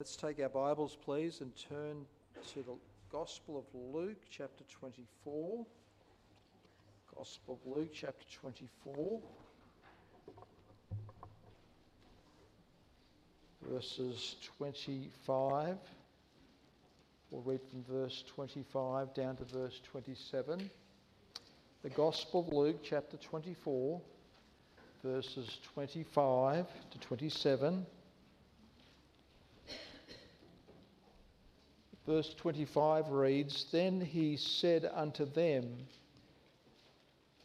Let's take our Bibles, please, and turn to the Gospel of Luke, chapter 24. Gospel of Luke, chapter 24. Verses 25. We'll read from verse 25 down to verse 27. The Gospel of Luke, chapter 24, verses 25 to 27. Verse 25 reads, "Then he said unto them,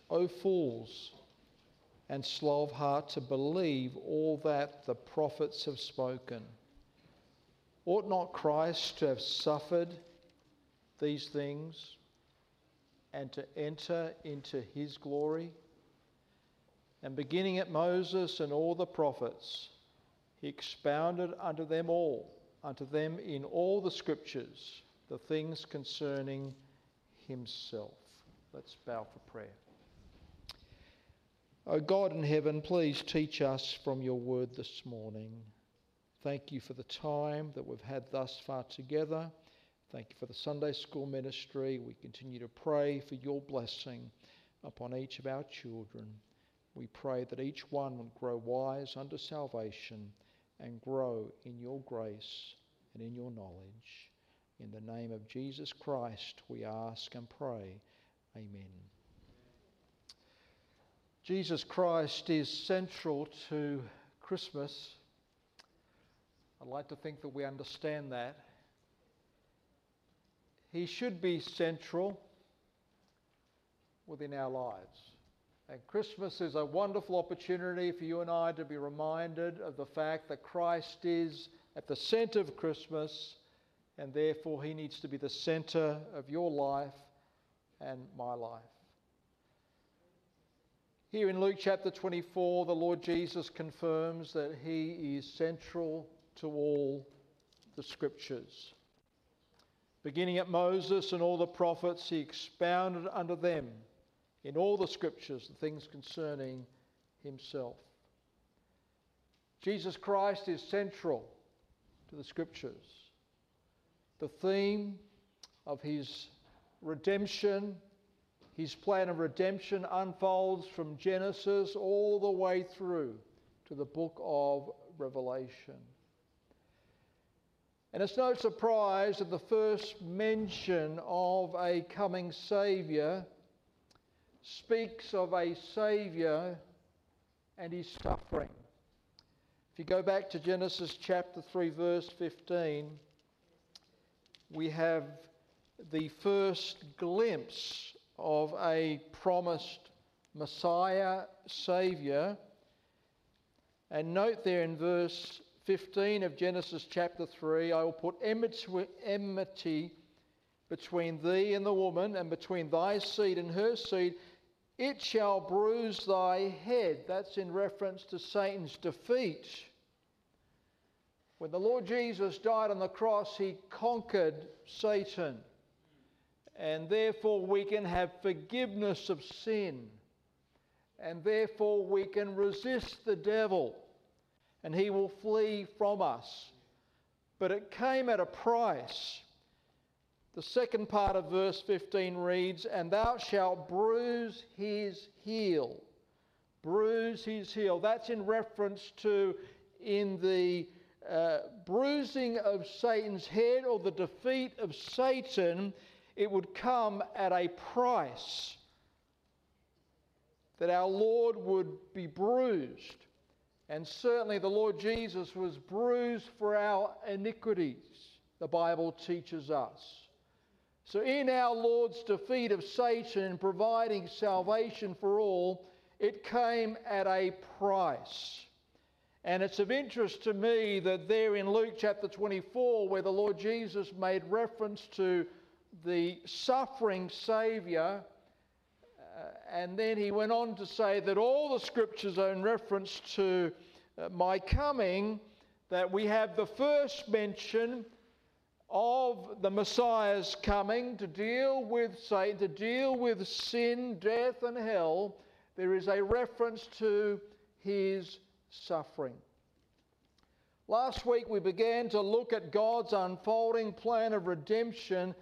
O fools, and slow of heart to believe all that the prophets have spoken. Ought not Christ to have suffered these things, and to enter into his glory? And beginning at Moses and all the prophets, he expounded unto them all, unto them in all the scriptures, the things concerning himself." Let's bow for prayer. O God in heaven, please teach us from your word this morning. Thank you for the time that we've had thus far together. Thank you for the Sunday school ministry. We continue to pray for your blessing upon each of our children. We pray that each one would grow wise unto salvation and grow in your grace and in your knowledge. In the name of Jesus Christ, we ask and pray. Amen. Jesus Christ is central to Christmas. I'd like to think that we understand that. He should be central within our lives. And Christmas is a wonderful opportunity for you and I to be reminded of the fact that Christ is at the centre of Christmas, and therefore he needs to be the centre of your life and my life. Here in Luke chapter 24, the Lord Jesus confirms that he is central to all the scriptures. Beginning at Moses and all the prophets, he expounded unto them in all the scriptures, the things concerning himself. Jesus Christ is central to the scriptures. The theme of his redemption, his plan of redemption, unfolds from Genesis all the way through to the book of Revelation. And it's no surprise that the first mention of a coming Saviour speaks of a Saviour and his suffering. If you go back to Genesis chapter 3, verse 15, we have the first glimpse of a promised Messiah, Saviour. And note there in verse 15 of Genesis chapter 3, "I will put enmity between thee and the woman, and between thy seed and her seed. It shall bruise thy head." That's in reference to Satan's defeat. When the Lord Jesus died on the cross, he conquered Satan. And therefore we can have forgiveness of sin. And therefore we can resist the devil, and he will flee from us. But it came at a price. The second part of verse 15 reads, "And thou shalt bruise his heel." Bruise his heel. That's in reference to in the bruising of Satan's head, or the defeat of Satan. It would come at a price, that our Lord would be bruised. And certainly the Lord Jesus was bruised for our iniquities, the Bible teaches us. So in our Lord's defeat of Satan, providing salvation for all, it came at a price. And it's of interest to me that there in Luke chapter 24, where the Lord Jesus made reference to the suffering Saviour, and then he went on to say that all the scriptures are in reference to my coming, that we have the first mention of the Messiah's coming to deal with Satan, to deal with sin, death and hell. There is a reference to his suffering. Last week we began to look at God's unfolding plan of redemption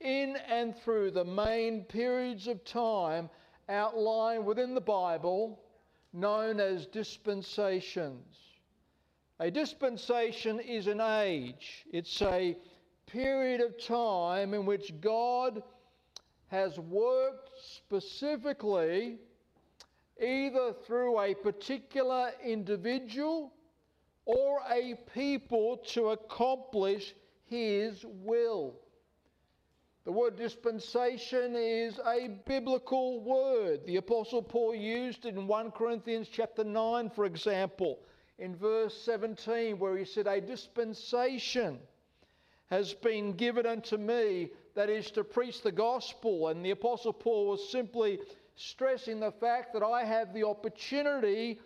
in and through the main periods of time outlined within the Bible, known as dispensations. A dispensation is an age. It's a period of time in which God has worked specifically either through a particular individual or a people to accomplish His will. The word dispensation is a biblical word. The Apostle Paul used it in 1 Corinthians chapter 9, for example, in verse 17, where he said, "A dispensation has been given unto me, that is to preach the gospel." And the Apostle Paul was simply stressing the fact that I have the opportunity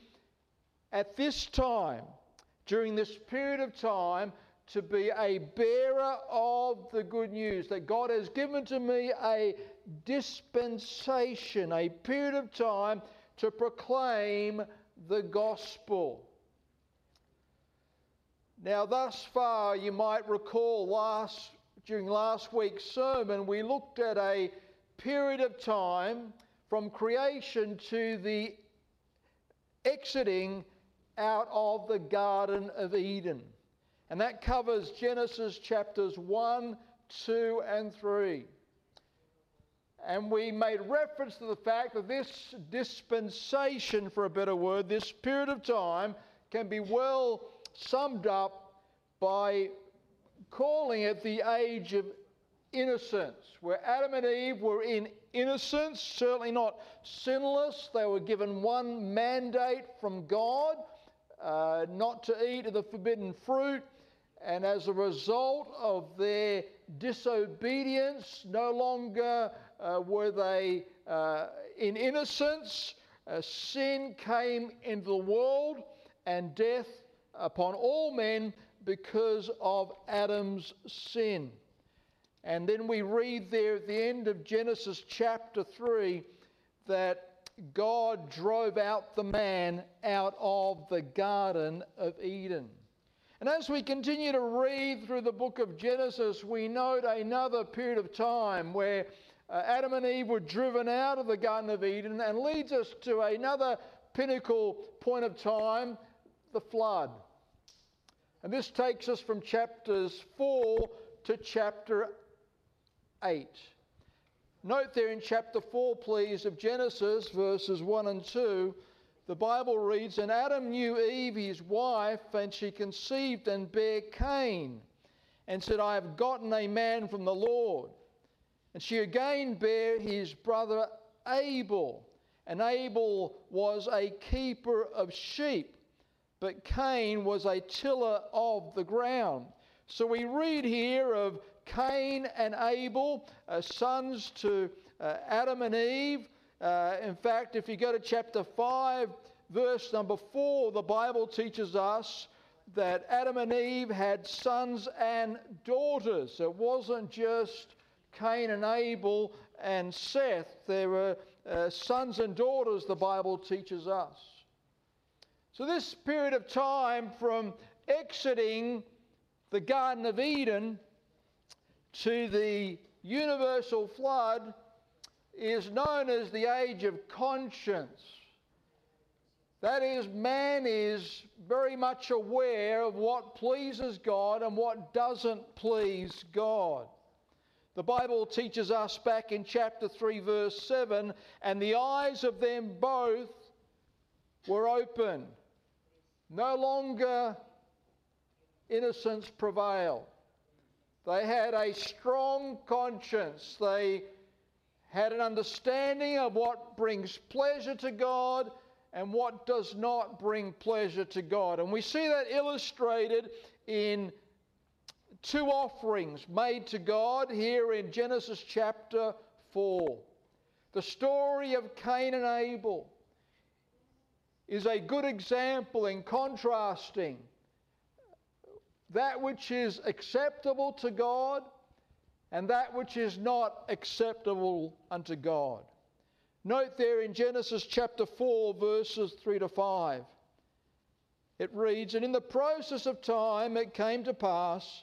at this time, during this period of time, to be a bearer of the good news, that God has given to me a dispensation, a period of time to proclaim the gospel. Now, thus far, you might recall during last week's sermon, we looked at a period of time from creation to the exiting out of the Garden of Eden. And that covers Genesis chapters 1, 2, and 3. And we made reference to the fact that this dispensation, for a better word, this period of time, can be well summed up by calling it the age of innocence, where Adam and Eve were in innocence, certainly not sinless. They were given one mandate from God, not to eat of the forbidden fruit, and as a result of their disobedience, no longer were they in innocence. Sin came into the world, and death upon all men because of Adam's sin. And then we read there at the end of Genesis chapter 3 that God drove out the man out of the Garden of Eden. And as we continue to read through the book of Genesis, we note another period of time where Adam and Eve were driven out of the Garden of Eden, and leads us to another pinnacle point of time, the flood. And this takes us from chapters 4 to chapter 8. Note there in chapter 4, please, of Genesis, verses 1 and 2, the Bible reads, "And Adam knew Eve, his wife, and she conceived and bare Cain, and said, I have gotten a man from the Lord. And she again bare his brother Abel, and Abel was a keeper of sheep, but Cain was a tiller of the ground." So we read here of Cain and Abel, sons to Adam and Eve. In fact, if you go to chapter 5, verse number 4, the Bible teaches us that Adam and Eve had sons and daughters. It wasn't just Cain and Abel and Seth. There were sons and daughters, the Bible teaches us. So this period of time from exiting the Garden of Eden to the universal flood is known as the age of conscience. That is, man is very much aware of what pleases God and what doesn't please God. The Bible teaches us back in chapter 3, verse 7, "And the eyes of them both were open." No longer innocence prevailed. They had a strong conscience. They had an understanding of what brings pleasure to God and what does not bring pleasure to God. And we see that illustrated in two offerings made to God here in Genesis chapter 4. The story of Cain and Abel is a good example in contrasting that which is acceptable to God and that which is not acceptable unto God. Note there in Genesis chapter 4, verses 3 to 5. It reads, and in the process of time it came to pass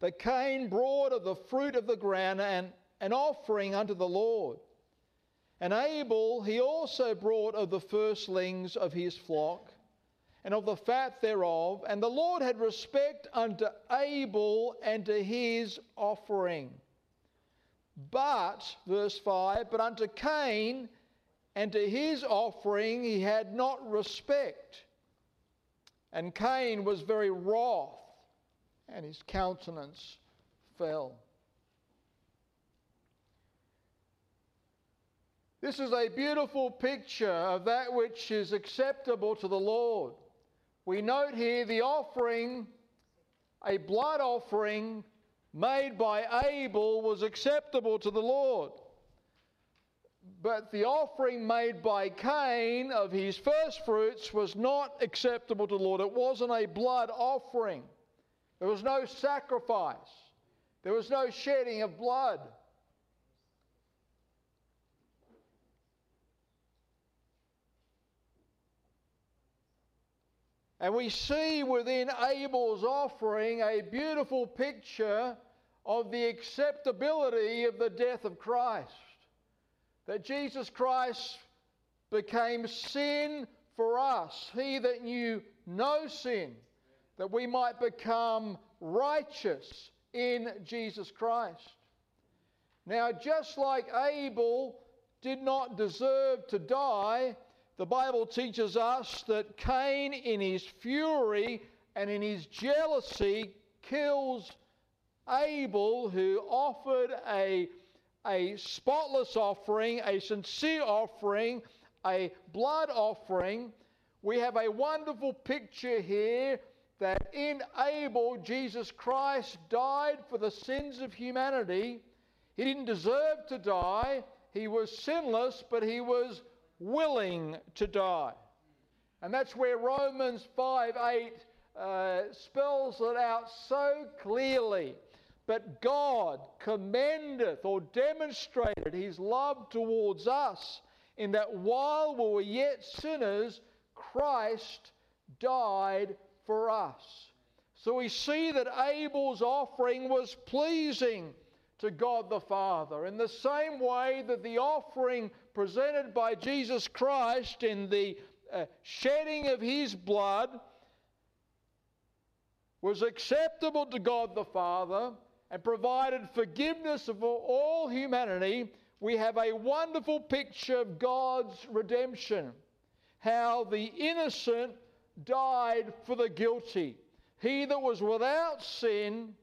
that Cain brought of the fruit of the ground an offering unto the Lord. And Abel, he also brought of the firstlings of his flock, and of the fat thereof. And the Lord had respect unto Abel and to his offering. But, verse 5, but unto Cain and to his offering he had not respect. And Cain was very wroth, and his countenance fell. This is a beautiful picture of that which is acceptable to the Lord. We note here the offering, a blood offering made by Abel, was acceptable to the Lord. But the offering made by Cain of his first fruits was not acceptable to the Lord. It wasn't a blood offering. There was no sacrifice. There was no shedding of blood. And we see within Abel's offering a beautiful picture of the acceptability of the death of Christ. That Jesus Christ became sin for us, he that knew no sin, that we might become righteous in Jesus Christ. Now, just like Abel did not deserve to die, the Bible teaches us that Cain, in his fury and in his jealousy, kills Abel, who offered a spotless offering, a sincere offering, a blood offering. We have a wonderful picture here that in Abel, Jesus Christ died for the sins of humanity. He didn't deserve to die. He was sinless, but he was willing to die. And that's where Romans 5:8 spells it out so clearly. But God commendeth or demonstrated his love towards us in that while we were yet sinners, Christ died for us. So we see that Abel's offering was pleasing to God the Father. In the same way that the offering presented by Jesus Christ in the shedding of his blood was acceptable to God the Father, and provided forgiveness for all humanity, we have a wonderful picture of God's redemption. How the innocent died for the guilty. He that was without sin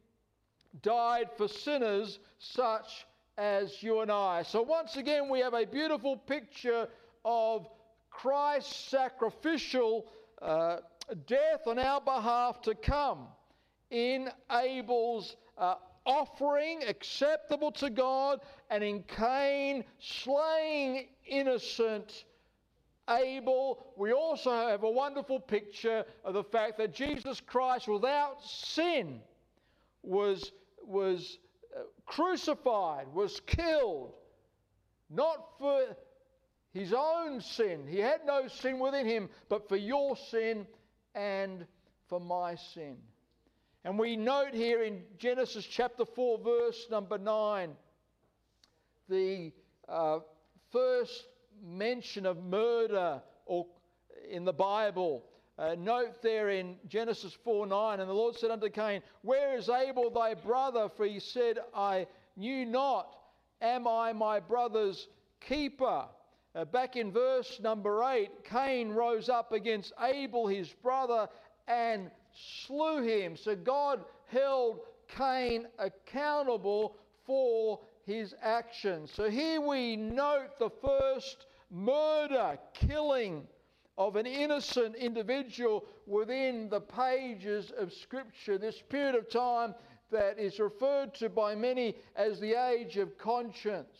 died for sinners such as you and I. So once again, we have a beautiful picture of Christ's sacrificial death on our behalf to come in Abel's offering acceptable to God, and in Cain slaying innocent Abel. We also have a wonderful picture of the fact that Jesus Christ without sin was crucified, was killed, not for his own sin. He had no sin within him, but for your sin and for my sin. And we note here in Genesis chapter 4, verse number 9, the first mention of murder or in the Bible. Note there in Genesis 4:9, and the Lord said unto Cain, where is Abel thy brother? For he said, I knew not, am I my brother's keeper? Back in verse number 8, Cain rose up against Abel his brother and slew him. So God held Cain accountable for his actions. So here we note the first murder, killing of an innocent individual within the pages of Scripture. This period of time that is referred to by many as the age of conscience.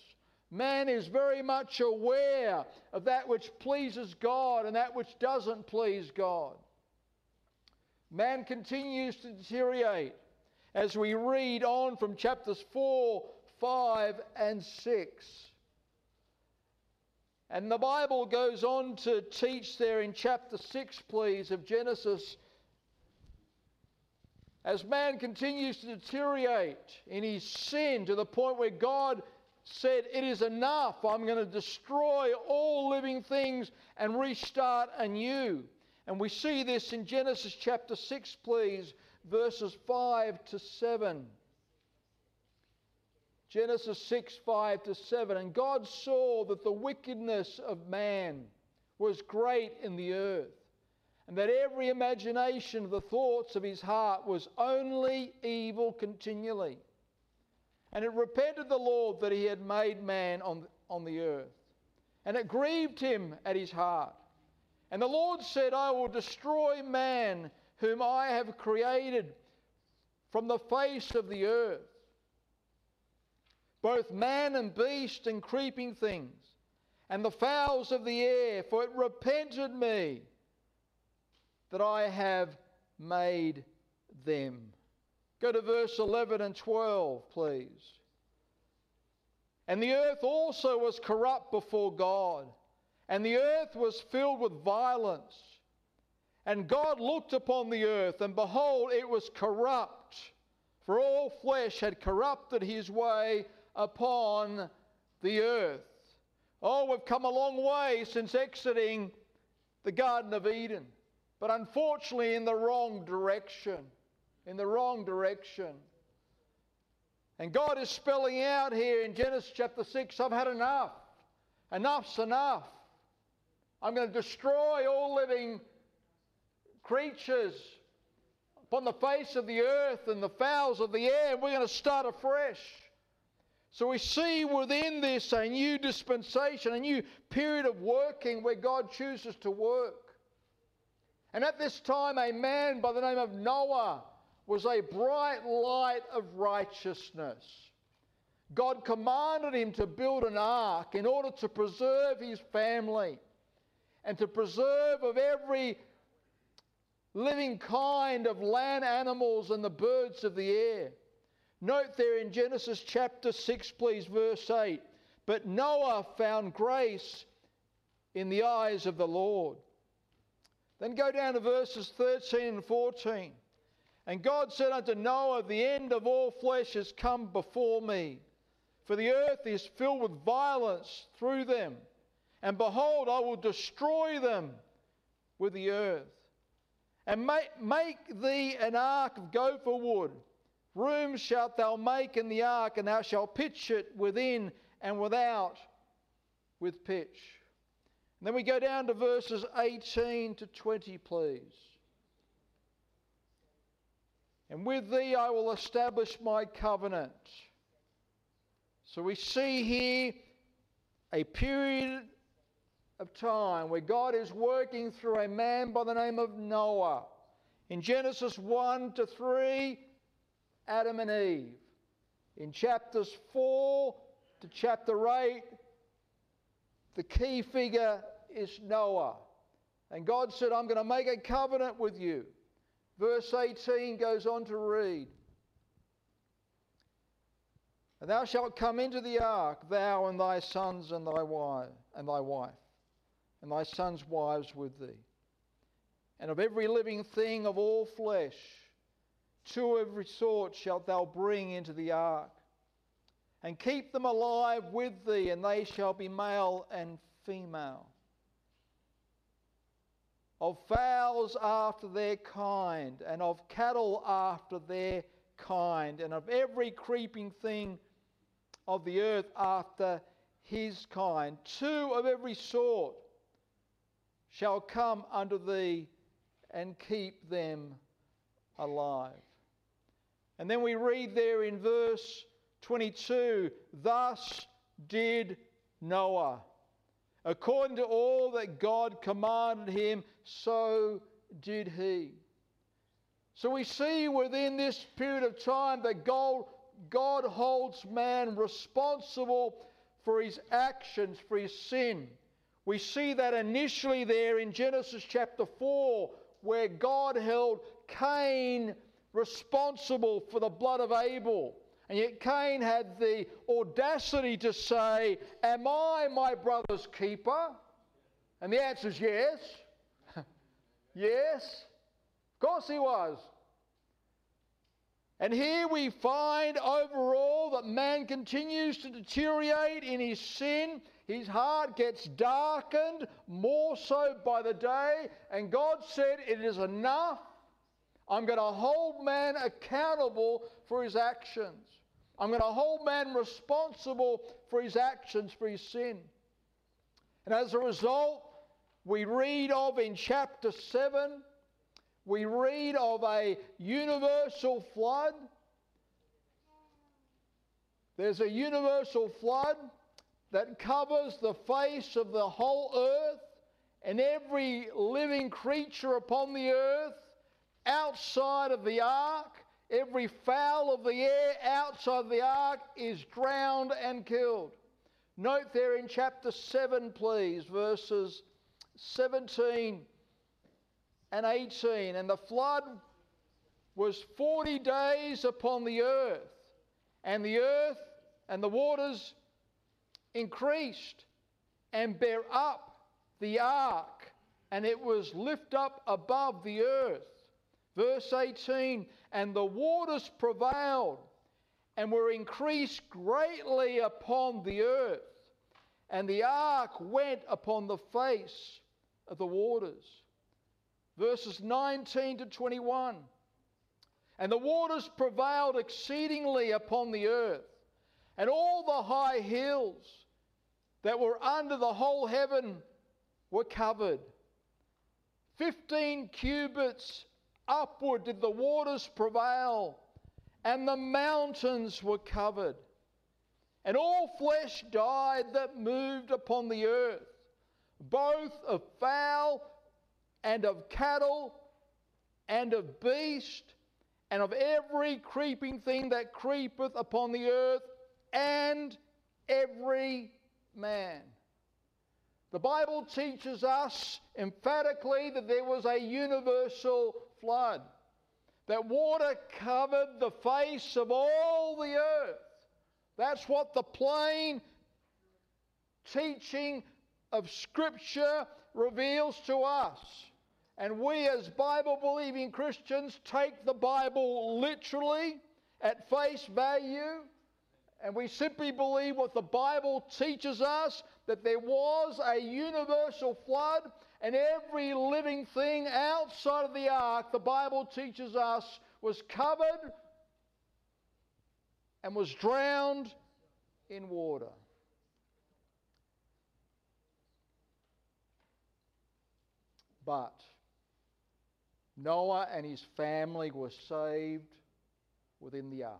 Man is very much aware of that which pleases God and that which doesn't please God. Man continues to deteriorate as we read on from chapters 4, 5, and 6. And the Bible goes on to teach there in chapter 6, please, of Genesis. As man continues to deteriorate in his sin to the point where God said, it is enough, I'm going to destroy all living things and restart anew. And we see this in Genesis chapter 6, please, verses 5 to 7. Genesis 6, 5 to 7. And God saw that the wickedness of man was great in the earth, and that every imagination of the thoughts of his heart was only evil continually. And it repented the Lord that he had made man on the earth, and it grieved him at his heart. And the Lord said, I will destroy man whom I have created from the face of the earth, both man and beast and creeping things, and the fowls of the air, for it repented me that I have made them. Go to verse 11 and 12, please. And the earth also was corrupt before God, and the earth was filled with violence. And God looked upon the earth, and behold, it was corrupt, for all flesh had corrupted his way upon the earth. Oh, we've come a long way since exiting the Garden of Eden, but unfortunately in the wrong direction, in the wrong direction. And God is spelling out here in Genesis chapter 6, I've had enough. Enough's enough. I'm going to destroy all living creatures upon the face of the earth and the fowls of the air. We're going to start afresh. So we see within this a new dispensation, a new period of working where God chooses to work. And at this time, a man by the name of Noah was a bright light of righteousness. God commanded him to build an ark in order to preserve his family and to preserve of every living kind of land animals and the birds of the air. Note there in Genesis chapter 6, please, verse 8, but Noah found grace in the eyes of the Lord. Then go down to verses 13 and 14. And God said unto Noah, the end of all flesh has come before me, for the earth is filled with violence through them. And behold, I will destroy them with the earth. And make thee an ark of gopher wood. Room shalt thou make in the ark, and thou shalt pitch it within and without with pitch. And then we go down to verses 18 to 20, please. And with thee I will establish my covenant. So we see here a period of time where God is working through a man by the name of Noah. In Genesis 1 to 3, Adam and Eve. In chapters 4 to chapter 8, the key figure is Noah. And God said, I'm going to make a covenant with you. Verse 18 goes on to read, and thou shalt come into the ark, thou and thy sons and thy wife, and thy sons' wives with thee. And of every living thing of all flesh, two of every sort shalt thou bring into the ark, and keep them alive with thee, and they shall be male and female. Of fowls after their kind, and of cattle after their kind, and of every creeping thing of the earth after his kind. Two of every sort shall come unto thee, and keep them alive. And then we read there in verse 22, thus did Noah. According to all that God commanded him, so did he. So we see within this period of time that God holds man responsible for his actions, for his sin. We see that initially there in Genesis chapter 4, where God held Cain responsible for the blood of Abel. And yet Cain had the audacity to say, am I my brother's keeper? And the answer is yes. Yes, of course he was. And here we find overall that man continues to deteriorate in his sin. His heart gets darkened more so by the day. And God said, it is enough. I'm going to hold man accountable for his actions. I'm going to hold man responsible for his actions, for his sin. And as a result, we read of in chapter 7, we read of a universal flood. There's a universal flood that covers the face of the whole earth, and every living creature upon the earth outside of the ark, every fowl of the air outside of the ark is drowned and killed. Note there in chapter 7, please, verses 17 and 18. And the flood was 40 days upon the earth and the waters increased and bare up the ark, and it was lift up above the earth. Verse 18, and the waters prevailed and were increased greatly upon the earth, and the ark went upon the face of the waters. Verses 19 to 21, and the waters prevailed exceedingly upon the earth, and all the high hills that were under the whole heaven were covered. 15 cubits upward did the waters prevail, and the mountains were covered. And all flesh died that moved upon the earth, both of fowl and of cattle and of beast and of every creeping thing that creepeth upon the earth, and every man. The Bible teaches us emphatically that there was a universal flood, that water covered the face of all the earth. That's what the plain teaching of Scripture reveals to us. And we as Bible-believing Christians take the Bible literally at face value, and we simply believe what the Bible teaches us, that there was a universal flood, and every living thing outside of the ark, the Bible teaches us, was covered and was drowned in water. But Noah and his family were saved within the ark.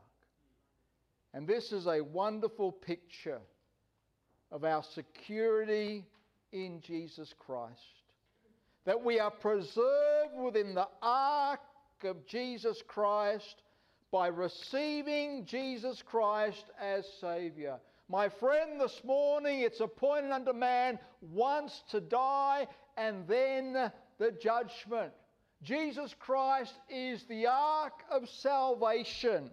And this is a wonderful picture of our security in Jesus Christ, that we are preserved within the ark of Jesus Christ by receiving Jesus Christ as Saviour. My friend, this morning, it's appointed unto man once to die, and then the judgment. Jesus Christ is the ark of salvation.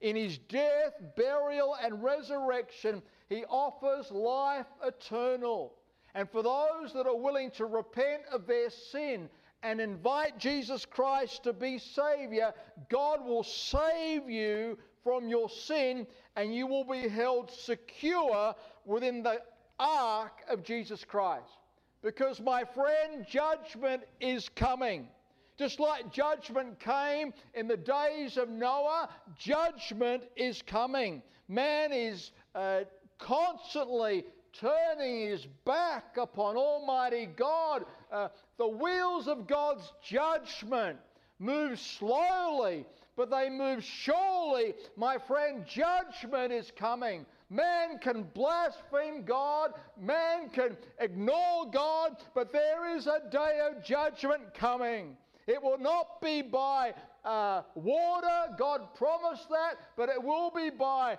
In his death, burial, and resurrection, he offers life eternal. And for those that are willing to repent of their sin and invite Jesus Christ to be Saviour, God will save you from your sin, and you will be held secure within the ark of Jesus Christ. Because, my friend, judgment is coming. Just like judgment came in the days of Noah, judgment is coming. Man is constantly turning his back upon Almighty God. The wheels of God's judgment move slowly, but they move surely. My friend, judgment is coming. Man can blaspheme God, man can ignore God, but there is a day of judgment coming. It will not be by water, God promised that, but it will be by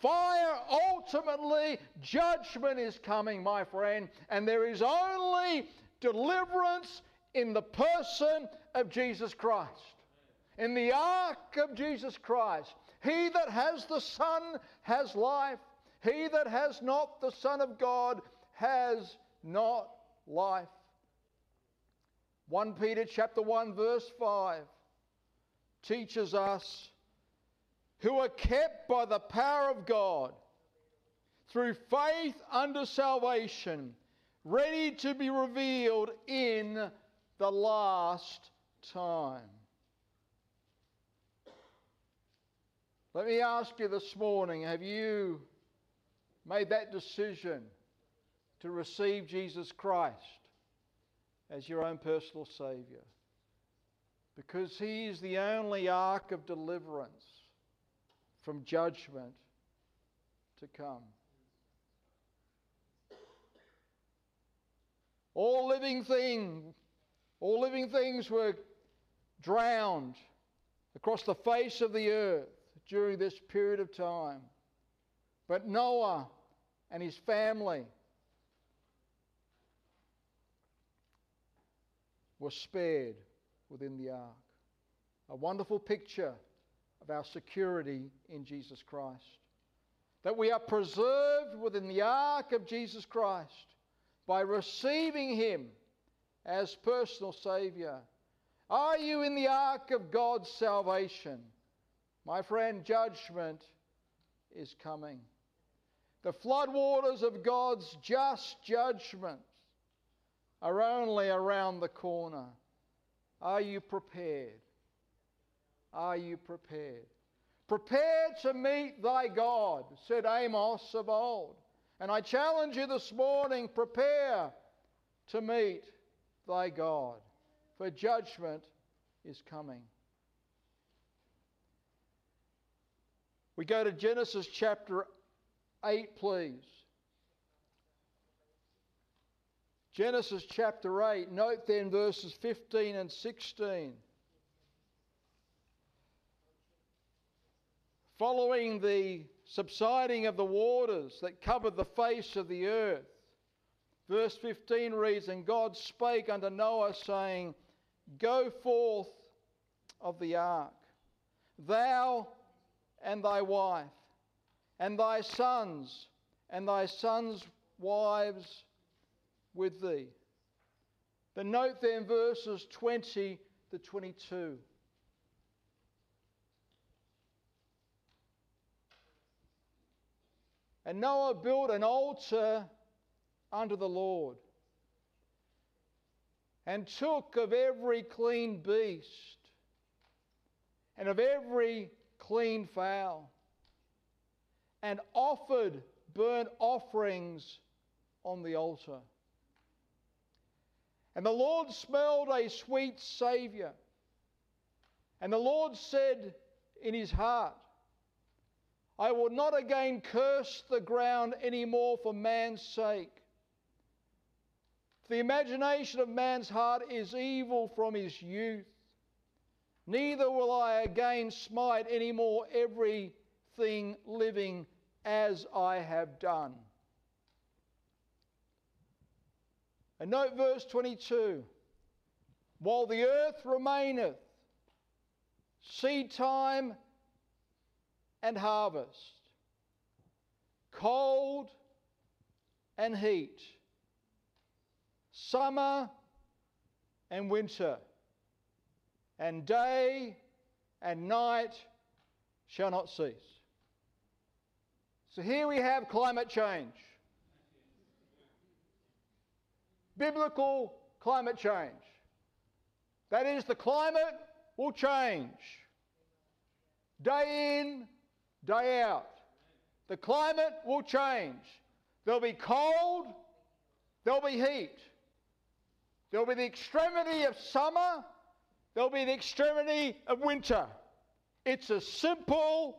fire. Ultimately, judgment is coming, my friend, and there is only deliverance in the person of Jesus Christ. in the ark of Jesus Christ. He that has the Son has life. He that has not the Son of God has not life. 1 Peter chapter 1 verse 5 teaches us, who are kept by the power of God through faith unto salvation, ready to be revealed in the last time. Let me ask you this morning, have you made that decision to receive Jesus Christ as your own personal Saviour? Because He is the only ark of deliverance from judgment to come. All living things were drowned across the face of the earth during this period of time. But Noah and his family were spared within the ark. A wonderful picture of our security in Jesus Christ. That we are preserved within the ark of Jesus Christ by receiving Him as personal Saviour. Are you in the ark of God's salvation? My friend, judgment is coming. The floodwaters of God's just judgment are only around the corner. Are you prepared? Are you prepared? Prepare to meet thy God, said Amos of old. And I challenge you this morning, prepare to meet thy God, for judgment is coming. We go to Genesis chapter 8, please. Genesis chapter 8, note then verses 15 and 16. Following the subsiding of the waters that covered the face of the earth. Verse 15 reads, And God spake unto Noah, saying, Go forth of the ark, thou and thy wife, and thy sons' wives with thee. But note then verses 20 to 22. And Noah built an altar unto the Lord, and took of every clean beast, and of every clean fowl, and offered burnt offerings on the altar. And the Lord smelled a sweet savour. And the Lord said in His heart, I will not again curse the ground any more for man's sake. The imagination of man's heart is evil from his youth. Neither will I again smite any more everything living as I have done. And note verse 22. While the earth remaineth, seed time and harvest, cold and heat, summer and winter, and day and night shall not cease. So here we have climate change. Biblical climate change. That is, the climate will change. Day in, day out. The climate will change. There'll be cold, there'll be heat. There'll be the extremity of summer, there'll be the extremity of winter. It's as simple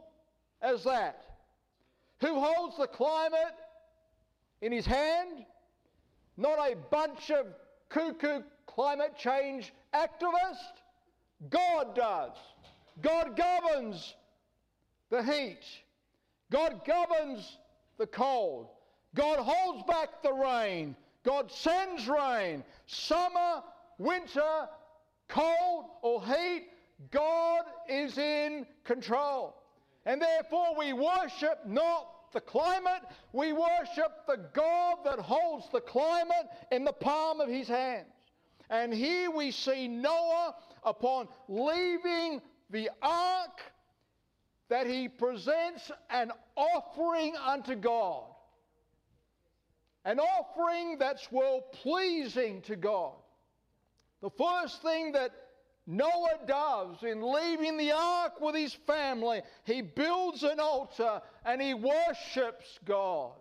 as that. Who holds the climate in his hand? Not a bunch of cuckoo climate change activists. God does. God governs the heat. God governs the cold. God holds back the rain. God sends rain. Summer, winter, cold or heat, God is in control. And therefore we worship not the climate, we worship the God that holds the climate in the palm of his hands. And here we see Noah, upon leaving the ark, that he presents an offering unto God. An offering that's well-pleasing to God. The first thing that Noah does in leaving the ark with his family, he builds an altar and he worships God.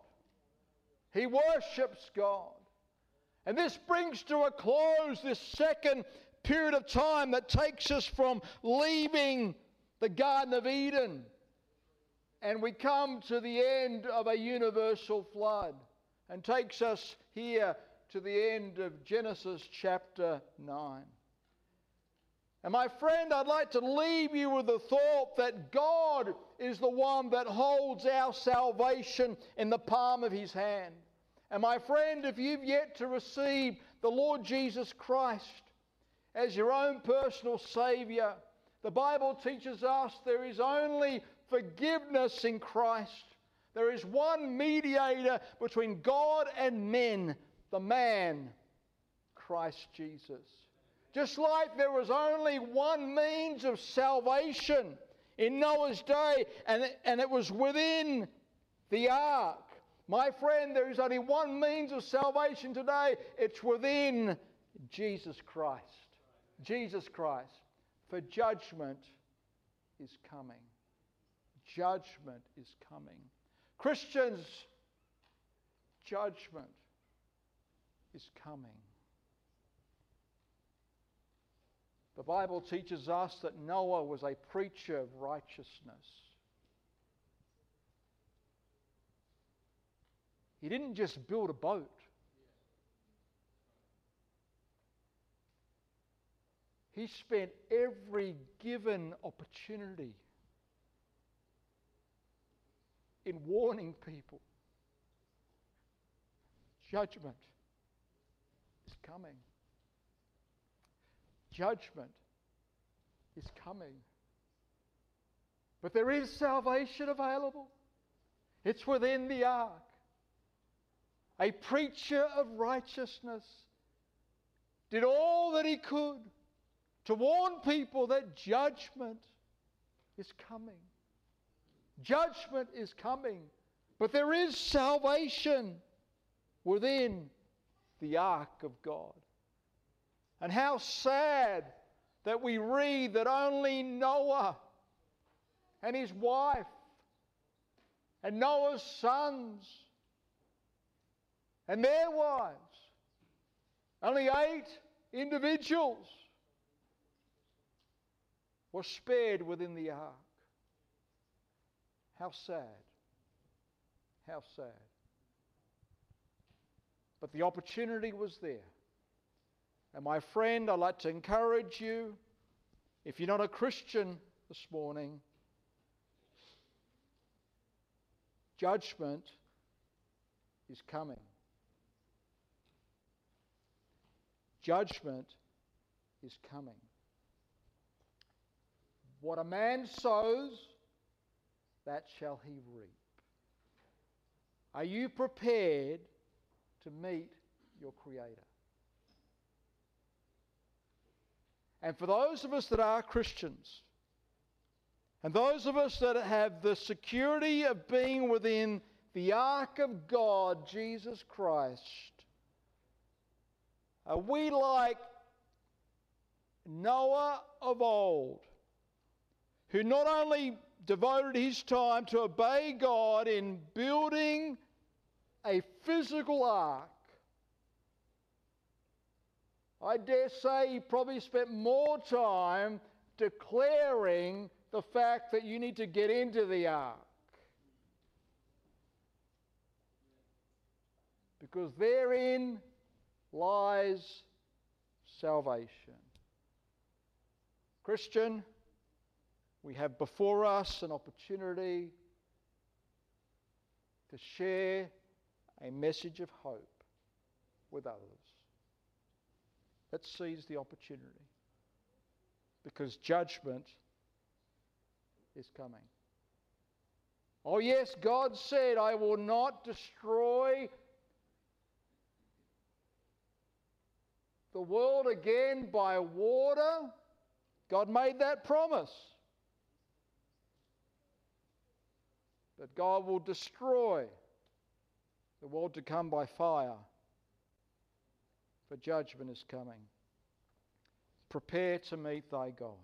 He worships God. And this brings to a close this second period of time that takes us from leaving the Garden of Eden, and we come to the end of a universal flood, and takes us here to the end of Genesis chapter 9. And my friend, I'd like to leave you with the thought that God is the one that holds our salvation in the palm of his hand. And my friend, if you've yet to receive the Lord Jesus Christ as your own personal Savior, the Bible teaches us there is only forgiveness in Christ. There is one mediator between God and men, the man, Christ Jesus. Just like there was only one means of salvation in Noah's day, and it was within the ark. My friend, there is only one means of salvation today. It's within Jesus Christ. Jesus Christ. For judgment is coming. Judgment is coming. Christians, judgment is coming. The Bible teaches us that Noah was a preacher of righteousness. He didn't just build a boat. He spent every given opportunity in warning people. Judgment is coming. Judgment is coming. But there is salvation available. It's within the ark. A preacher of righteousness did all that he could to warn people that judgment is coming. Judgment is coming. But there is salvation within the ark of God. And how sad that we read that only Noah and his wife and Noah's sons and their wives, only 8 individuals, were spared within the ark. How sad. How sad. But the opportunity was there. And my friend, I'd like to encourage you, if you're not a Christian this morning, judgment is coming. Judgment is coming. What a man sows, that shall he reap. Are you prepared to meet your Creator? And for those of us that are Christians, and those of us that have the security of being within the ark of God, Jesus Christ, are we like Noah of old, who not only devoted his time to obey God in building a physical ark? I dare say he probably spent more time declaring the fact that you need to get into the ark. Because therein lies salvation. Christian, we have before us an opportunity to share a message of hope with others. Let's seize the opportunity. because judgment is coming. Oh yes, God said, I will not destroy the world again by water. God made that promise. That God will destroy the world to come by fire. For judgment is coming. Prepare to meet thy God.